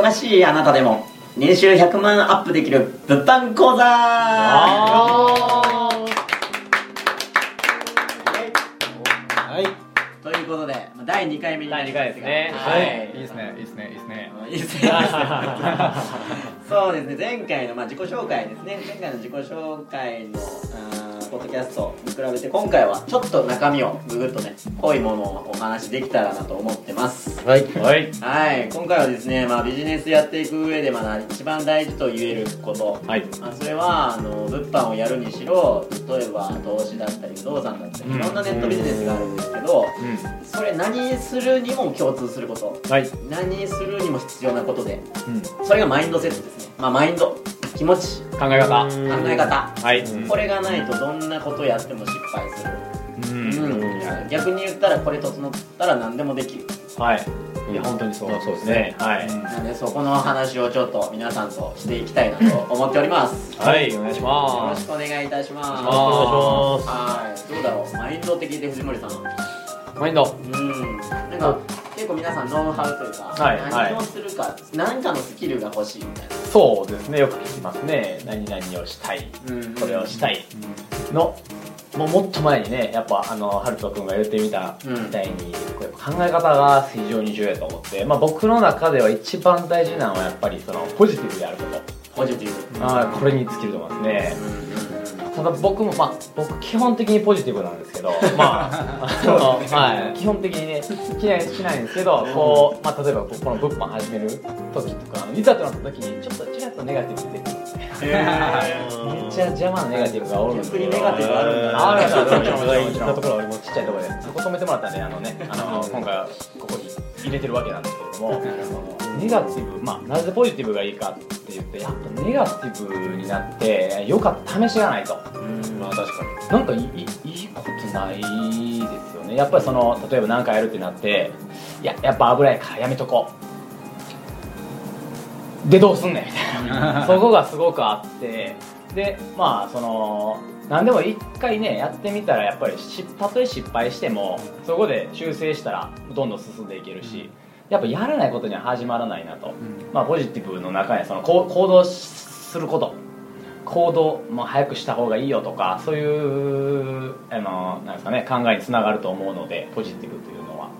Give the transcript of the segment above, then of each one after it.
忙しいあなたでも年収100万アップできる物販講座。はい、ということで第2回目になりますが、ですね、はい、いいですね、いいですね、いいですね、いいですね。そうですね、前回の、自己紹介ですね、前回の自己紹介のポッドキャストに比べて今回はちょっと中身をググッとね濃いものをお話できたらなと思ってます。はいはい、はい、今回はですね、ビジネスやっていく上で一番大事と言えること、はい、それは物販をやるにしろ例えば投資だったり不動産だったりいろんなネットビジネスがあるんですけど、それ何するにも共通すること、はい、何するにも必要なことで、それがマインドセットですね。マインド、気持ち、考え方、はい、これがないとどんなことやっても失敗する。逆に言ったらこれ整ったら何でもできる。はい。いや本当にそうですね。はい。なのでそこの話をちょっと皆さんとしていきたいなと思っております。はい、お願いします。よろしくお願いいたします。はい。どうだろう。マインド的で藤森さん。マインド。なんか結構皆さんノウハウというか、何をするか、何かのスキルが欲しいみたいな。そうですね、よく聞きますね。何々をしたい、これをしたいの、もっと前にね、やっぱハルト君が言ってみたみたいに、考え方が非常に重要だと思って、僕の中では一番大事なのはやっぱりそのポジティブであること。ポジティブ。これに尽きると思いますね。ただ僕も僕基本的にポジティブなんですけど、基本的にねしないんですけど、例えばこの物販始める時とかいざとなった時にちょっとちらっとネガティブ出てくるんですね。めっちゃ邪魔なネガティブがおるんですけど、逆にネガティブがあるんだな。もちろんところちっちゃいところでそこ止めてもらったんで今回はここに入れてるわけなんですけれども。ネガティブ、なぜポジティブがいいかって言ってやっぱネガティブになってよかった試しがないと。確かになんかいいことないですよね。やっぱり例えば何かやるってなってやっぱ危ないからやめとこうでどうすんねんみたいなそこがすごくあって、で何でも一回ねやってみたらやっぱりたとえ失敗してもそこで修正したらどんどん進んでいけるし、やっぱやらないことには始まらないなと、ポジティブの中には行動すること、行動も早くした方がいいよとか、そういうなんですかね、考えにつながると思うので、ポジティブというのは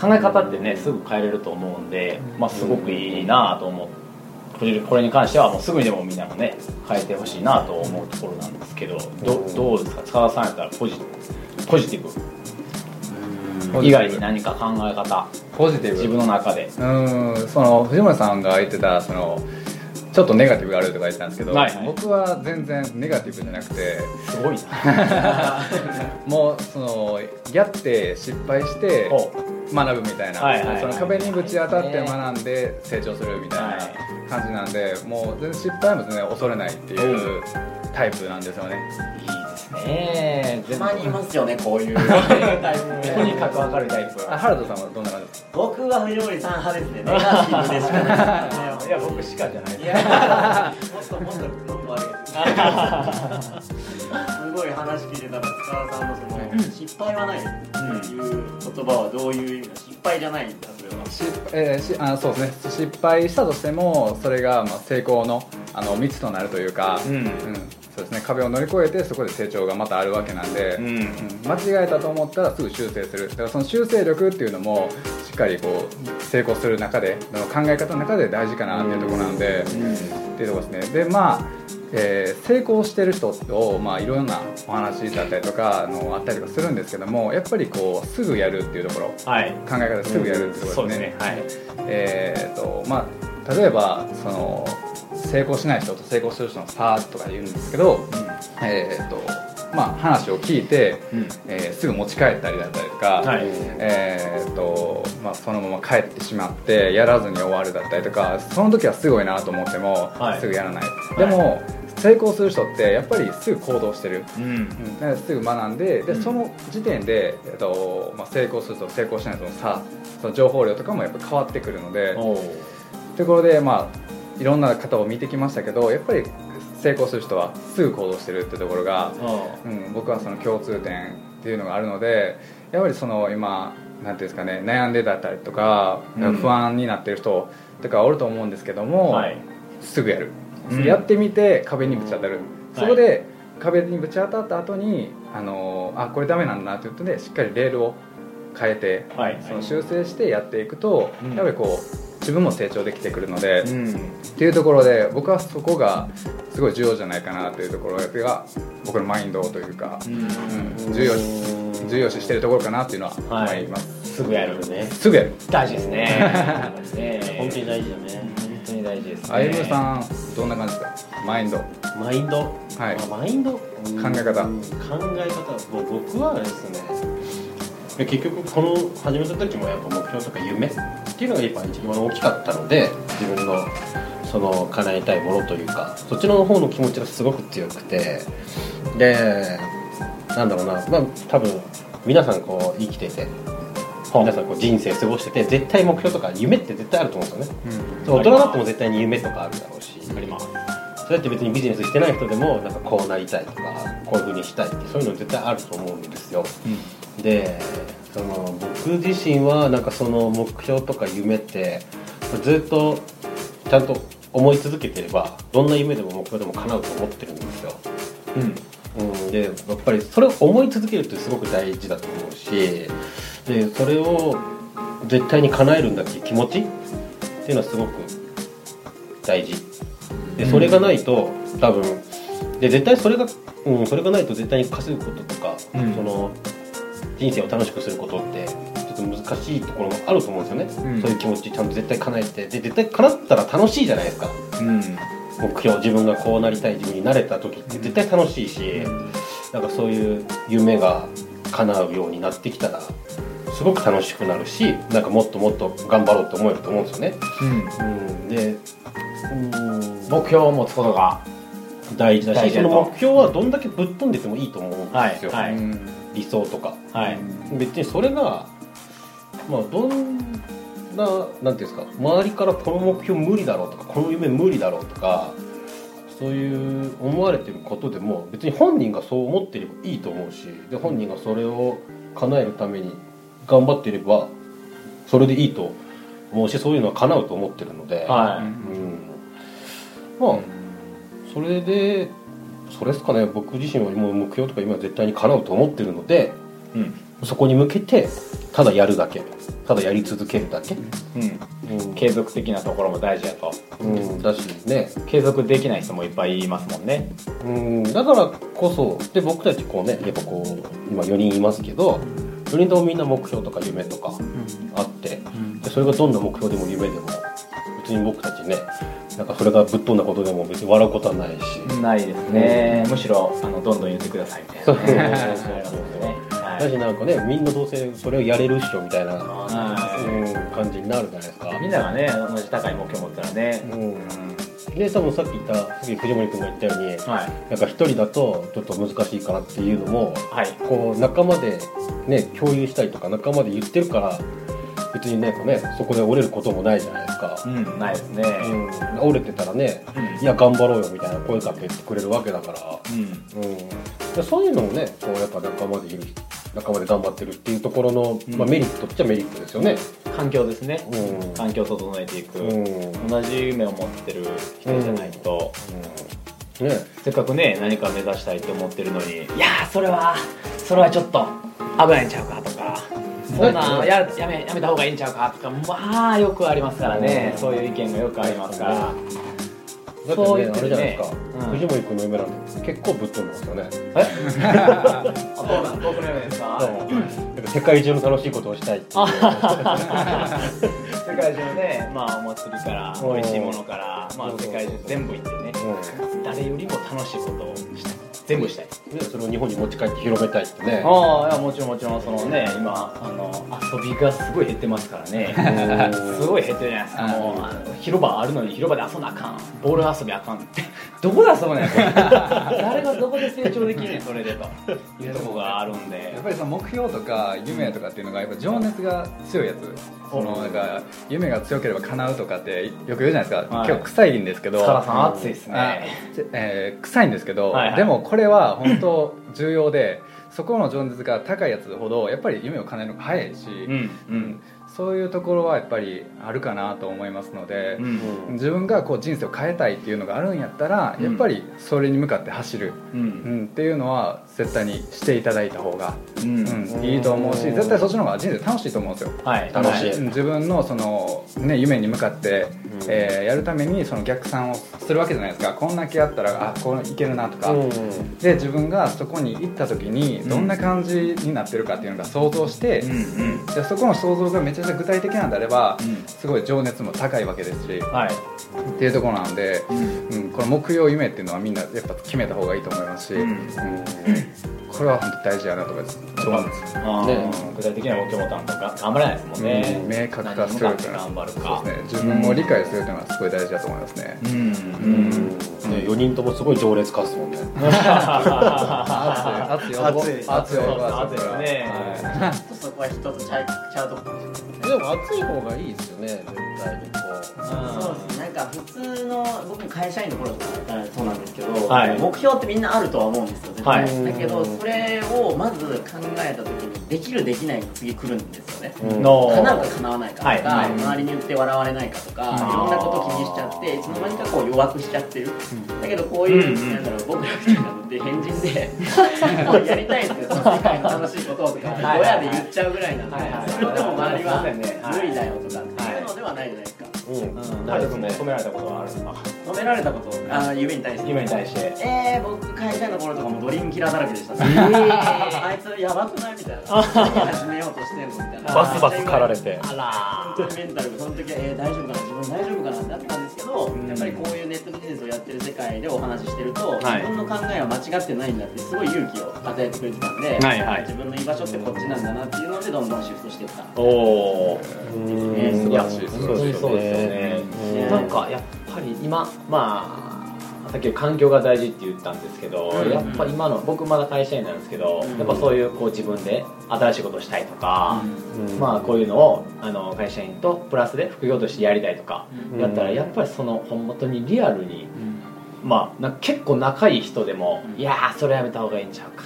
考え方ってねすぐ変えれると思うんで、すごくいいなと思って、これに関してはもうすぐにでもみんなもね変えてほしいなと思うところなんですけど、どうですか塚田さんやったらポジティブ以外に何か考え方、ポジティブ自分の中で藤村さんが言ってたちょっとネガティブがあるとか言ってたんですけど、僕は全然ネガティブじゃなくてすごいなもうやって失敗して学ぶみたいな、壁にぶち当たって学んで成長するみたいな感じなんで、もう全然失敗も全然恐れないっていうタイプなんですよね。たまにいますよねこういうタイプでとにかく明るいタイプ。原田さんはどんな感じですか？僕は藤森さん派ですね。ネガティブでしかない。いや僕しかじゃないですもっと悪いすごい話聞いてたら塚田さんの失敗はないっていう言葉はどういう意味の失敗じゃないんだそれは。そうですね、失敗したとしてもそれが成功の道となるというか、そうですね、壁を乗り越えてそこで成長がまたあるわけなんで、間違えたと思ったらすぐ修正する。だからその修正力っていうのもしっかり成功する中で考え方の中で大事かなっていうところなんで、っていうところですね。で成功してる人といろんなお話だったりとかあったりとかするんですけども、やっぱりすぐやるっていうところ、考え方すぐやるっていうところですね。例えば成功しない人と成功する人の差とか言うんですけど、話を聞いて、すぐ持ち帰ったりだったりとか、そのまま帰ってしまってやらずに終わるだったりとか、その時はすごいなと思っても、すぐやらない。でも、成功する人ってやっぱりすぐ行動してる、すぐ学んで、その時点で、成功する人と成功しない人の差、その情報量とかもやっぱ変わってくるので、ということでいろんな方を見てきましたけど、やっぱり成功する人はすぐ行動してるってところが、僕は共通点っていうのがあるので、やはり今なんていうんですかね、悩んでだったりとか、うん、不安になってる人とかおると思うんですけども、はい、すぐやる、うん、やってみて壁にぶち当たる、うん、そこで、はい、壁にぶち当たった後にあこれダメなんだなということでしっかりレールを変えて、はい、その修正してやっていくと、はい、やっぱりこう自分も成長できてくるので、うん、っていうところで僕はそこがすごい重要じゃないかなというところが僕のマインドというか、うんうん、重要視してるところかなっていうのは思います、はい、すぐやるね、すぐやる大事ですね本当に大事だね、本当に大事ですね。あゆむさんどんな感じですか、マインド、はい、マインド考え方、僕はですね、結局この始めた時もやっぱ目標とか夢っていうのがやっぱ一番大きかったので、自分のその叶えたいものというかそっちの方の気持ちがすごく強くて、でなんだろうな、まあ多分皆さんこう生きてて、皆さんこう人生過ごしてて絶対目標とか夢って絶対あると思うんですよね、うん、大人になっても絶対に夢とかあるだろうし、あります。それって別にビジネスしてない人でもなんかこうなりたいとかこういう風にしたいってそういうの絶対あると思うんですよ、うん、でその僕自身はなんかその目標とか夢ってずっとちゃんと思い続けてればどんな夢でも目標でも叶うと思ってるんですよ、うん、でやっぱりそれを思い続けるってすごく大事だと思うし、でそれを絶対に叶えるんだっていう気持ちっていうのはすごく大事で、それがないと多分で絶対それがないと絶対に稼ぐこととか、うん、その人生を楽しくすることってちょっと難しいところもあると思うんですよね、うん、そういう気持ちちゃんと絶対叶えて、で絶対叶ったら楽しいじゃないですか、うん、目標自分がこうなりたい自分になれた時って絶対楽しいし、うん、なんかそういう夢が叶うようになってきたらすごく楽しくなるし、なんかもっともっと頑張ろうと思えると思うんですよね、うんうん、で目標を持つことが大事だし、その目標はどんだけぶっ飛んでてもいいと思うんですよ、はいはい、理想とか、はい、別にそれが、まあ、どんな、なんていうんですか、周りからこの目標無理だろうとかこの夢無理だろうとかそういう思われてることでも別に本人がそう思ってればいいと思うし、で本人がそれを叶えるために頑張ってればそれでいいと思うし、そういうのは叶うと思ってるので、はい、うん、まあそれでそれですかね。僕自身はもう目標とか今は絶対に叶うと思ってるので、うん、そこに向けてただやるだけ、ただやり続けるだけ、うんうん、継続的なところも大事やと、うん、だしね、継続できない人もいっぱいいますもんね、うん、だからこそで僕たちこうね、やっぱこう今4人いますけど、4人ともみんな目標とか夢とかあって、うん、でそれがどんな目標でも夢でも別に僕たちね、なんかそれがぶっ飛んだことでも別に笑うことはないし、ないですね、うん、むしろどんどん言ってくださいみたいな、そうですね、だしなんかね、みんなどうせそれをやれるっしょみたいな、うん、感じになるじゃないですか。みんながね、同じ高い目標持ったらね、うん、で多分さっき言った藤森君が言ったように、はい、なんか一人だとちょっと難しいかなっていうのも、はい、こう仲間で、ね、共有したりとか仲間で言ってるから別にね、そこで折れることもないじゃないですか、うん、ないですね、うん、折れてたらね、うん、いや頑張ろうよみたいな声かけてくれるわけだから、うんうん、でそういうのもね、こうやっぱ仲間でいる仲間で頑張ってるっていうところの、うん、まあ、メリットっちゃメリットですよね、環境ですね、うん、環境を整えていく、うん、同じ夢を持ってる人じゃないと、うんうんね、せっかくね、何か目指したいと思ってるのに、いやそれはちょっと危ないんちゃうかとか、そんな やめた方がいいんちゃうかとか、まあよくありますからね、そういう意見がよくありますから、だってね、そう言ってるね、あれじゃないですか、うん、藤森くんの夢なんて結構ぶっ飛んでますよね、そうなん僕の夢ですか、そう世界中の楽しいことをしたいっていう世界中ね、まあお祭りから美味しいものから、まあ、世界中全部行ってね、誰よりも楽しいことをしたい、全部したい、ね、それを日本に持ち帰って広めたいってね、ああ、いやもちろんそのね、今遊びがすごい減ってますからねすごい減ってるじゃないですか、もう広場あるのに広場で遊んなあかん、ボール遊びあかんってどこで遊ぶねん誰がどこで成長できんねんそれでというとこがあるんで、やっぱりその目標とか夢とかっていうのがやっぱ情熱が強いやつ、そのなんか夢が強ければ叶うとかってよく言うじゃないですか、はい、今日臭いんですけど、原さん暑いですね、臭いんですけど、はいはい、でもこれは本当重要でそこの情熱が高いやつほどやっぱり夢を叶えるのが早いし、うんうん、そういうところはやっぱりあるかなと思いますので、うん、自分がこう人生を変えたいっていうのがあるんやったら、うん、やっぱりそれに向かって走る、うんうん、っていうのは絶対にしていただいた方が、うんうん、いいと思うし、絶対そっちの方が人生楽しいと思うんですよ、はい、楽しい、はい、自分のその、ね、夢に向かって、うんやるためにその逆算をするわけじゃないですか。こんだけあったらあこういけるなとか、うん、で自分がそこに行った時にどんな感じになってるかっていうのが想像して、うんうん、じゃそこの想像がめちゃくちゃ具体的なんであれば、うん、すごい情熱も高いわけですし、はい、っていうところなんで、うんうん、この目標夢っていうのはみんなやっぱ決めた方がいいと思いますし、うんうん、これは本当に大事やなとかです、うん、具体的な目標ボタンとか頑張れないですもんね、うん、明確化するというのは、ね、自分を理解するというのはすごい大事だと思いますね、うんうんうん、4人ともすごい情熱化すもんね。熱いですね、はい、そこは人とちゃうところでも熱い方がいいですよね、絶対にこう、そうですね、なんか普通の僕も会社員の頃とかだったらそうなんですけど、はい、目標ってみんなあるとは思うんですよ、絶対、はい、だけどそれをまず考えた時にできるできないが次来るんですよね、うん、叶うか叶わないかとか、はい、周りに言って笑われないかとか、うん、いろんなこと気にしちゃっていつの間にかこう弱くしちゃってる、うん、だけどこういう、うん、なんだろう、僕らみたいなのって変人でやりたいんですよ、その世界の楽しいこととか親で言っちゃうぐらいなんで、はいはい、それでも周りは無理だよとか、はい、そういうのではないじゃないですか。なるほどね。止められたことはあるんですか？止められたこと、夢に対して。僕会社の頃とかもドリームキラーだらけでしたね。あいつやばくないみたいな。始めようとしてんのみたいな。バスバス狩られて。あら。本当にメンタルその時は、大丈夫かな、自分大丈夫かなってあったんですけど、やっぱりこういうネットビジネスをやってる世界でお話ししてると、はい、自分の考えは間違ってないんだってすごい勇気を与えてくれてたんで、はいはい、自分の居場所ってこっちなんだなっていうのでどんどんシフトしていった。おお。素晴らしいですね。なんかやっぱり今、まあ、さっき環境が大事って言ったんですけど、やっぱり今の僕まだ会社員なんですけど、やっぱそういうこう自分で新しいことをしたいとか、まあこういうのを会社員とプラスで副業としてやりたいとかやったら、やっぱりその本当にリアルに、まあ、結構仲いい人でもいやーそれやめた方がいいんちゃうか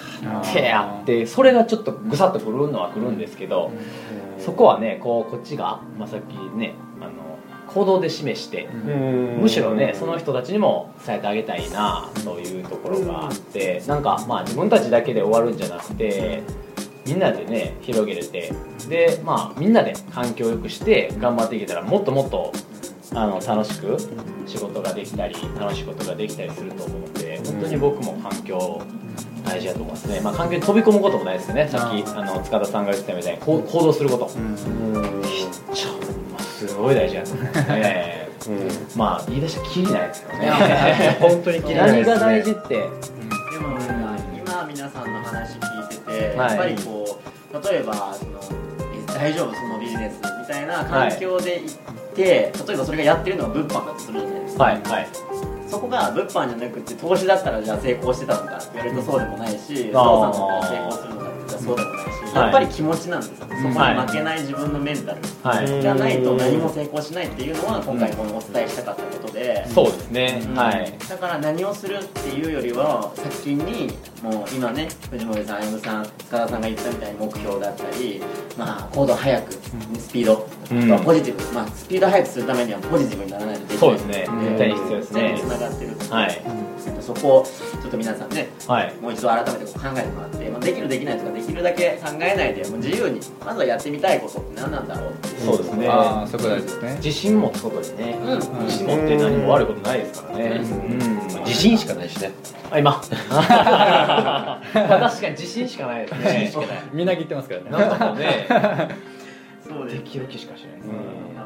ってやって、それがちょっとぐさっとくるのはくるんですけど、そこはね、こっちが、まあ、さっきね行動で示して、むしろねその人たちにも伝えてあげたいなというところがあって、なんかまあ自分たちだけで終わるんじゃなくて、みんなでね広げれて、でまあみんなで環境を良くして頑張っていけたら、もっともっと楽しく仕事ができたり楽しいことができたりすると思うので、本当に僕も環境大事だと思いますね。まあ、環境に飛び込むことも大事ですよね。さっき塚田さんが言ってたみたいに行動すること、すごい大事だと思うんですね。まあ言い出したらキリないですよね。本当にキリないですね。何が大事って、でもなんか今皆さんの話聞いてて、はい、やっぱりこう例えばその大丈夫そのビジネスみたいな環境で行って、はい、例えばそれがやってるのが物販だとするじゃないですか。はいはい、そこが物販じゃなくて投資だったらじゃあ成功してたのかって言われるとそうでもないし、不動産とか成功するのかって言ったらそうでもないし、やっぱり気持ちなんですよ、はい、そこに負けない自分のメンタルじゃないと何も成功しないっていうのは今回このお伝えしたかったことで、そうですね、はい、だから何をするっていうよりは先にもう今ね藤森さん、歩さん、塚田さんが言ったみたいに目標だったり、まあ、行動早くスピード、ポジティブ、まあ、スピード速くするためにはポジティブにならないとできない、そうですね、絶対に必要ですね、つながってると、はい、そこをちょっと皆さんね、はい、もう一度改めてこう考えてもらって、まあ、できるできないとかできるだけ考えないでもう自由にまずはやってみたいことって何なんだろうっていう、そうですね、ああそこ大事ですね。自信持つことですね、うん、自信持って何も悪いことないですからね、うんうん、自信しかないしね、あ今確かに自信しかないですね。みんな言ってますからね。なんかね、そうできる気しかしないですね。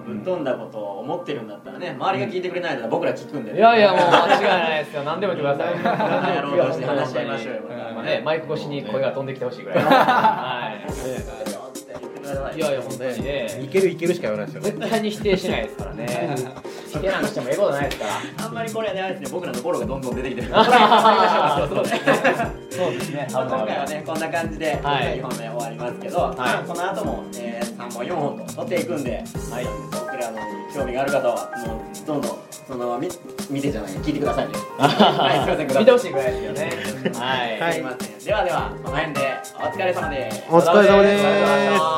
ぶっ飛んだことを思ってるんだったらね、周りが聞いてくれないなら僕ら聞くんで、ね、いやいやもう間違いないですよ。何でも言ってください。何でやろうとして話し合いましょうよ。ね、マイク越しに声が飛んできてほしいぐらい。はい。いやいや本当にね、いけるしか言わないですよね。絶対に否定しないですからね。好きなんしてもええことないですからあんまりこれはね、あれですね、僕らのゴロがどんどん出てきてるこれは分かりましょう。そうですね、今回はね、こんな感じで2本目終わりますけど、この後も3本4本と撮っていくんで、僕らのに興味がある方はもうどんどんそのまま見てじゃない、聞いてくださいね。見てほしいぐらいですよね。はい、ではでは、この辺でお疲れ様です。お疲れ様です。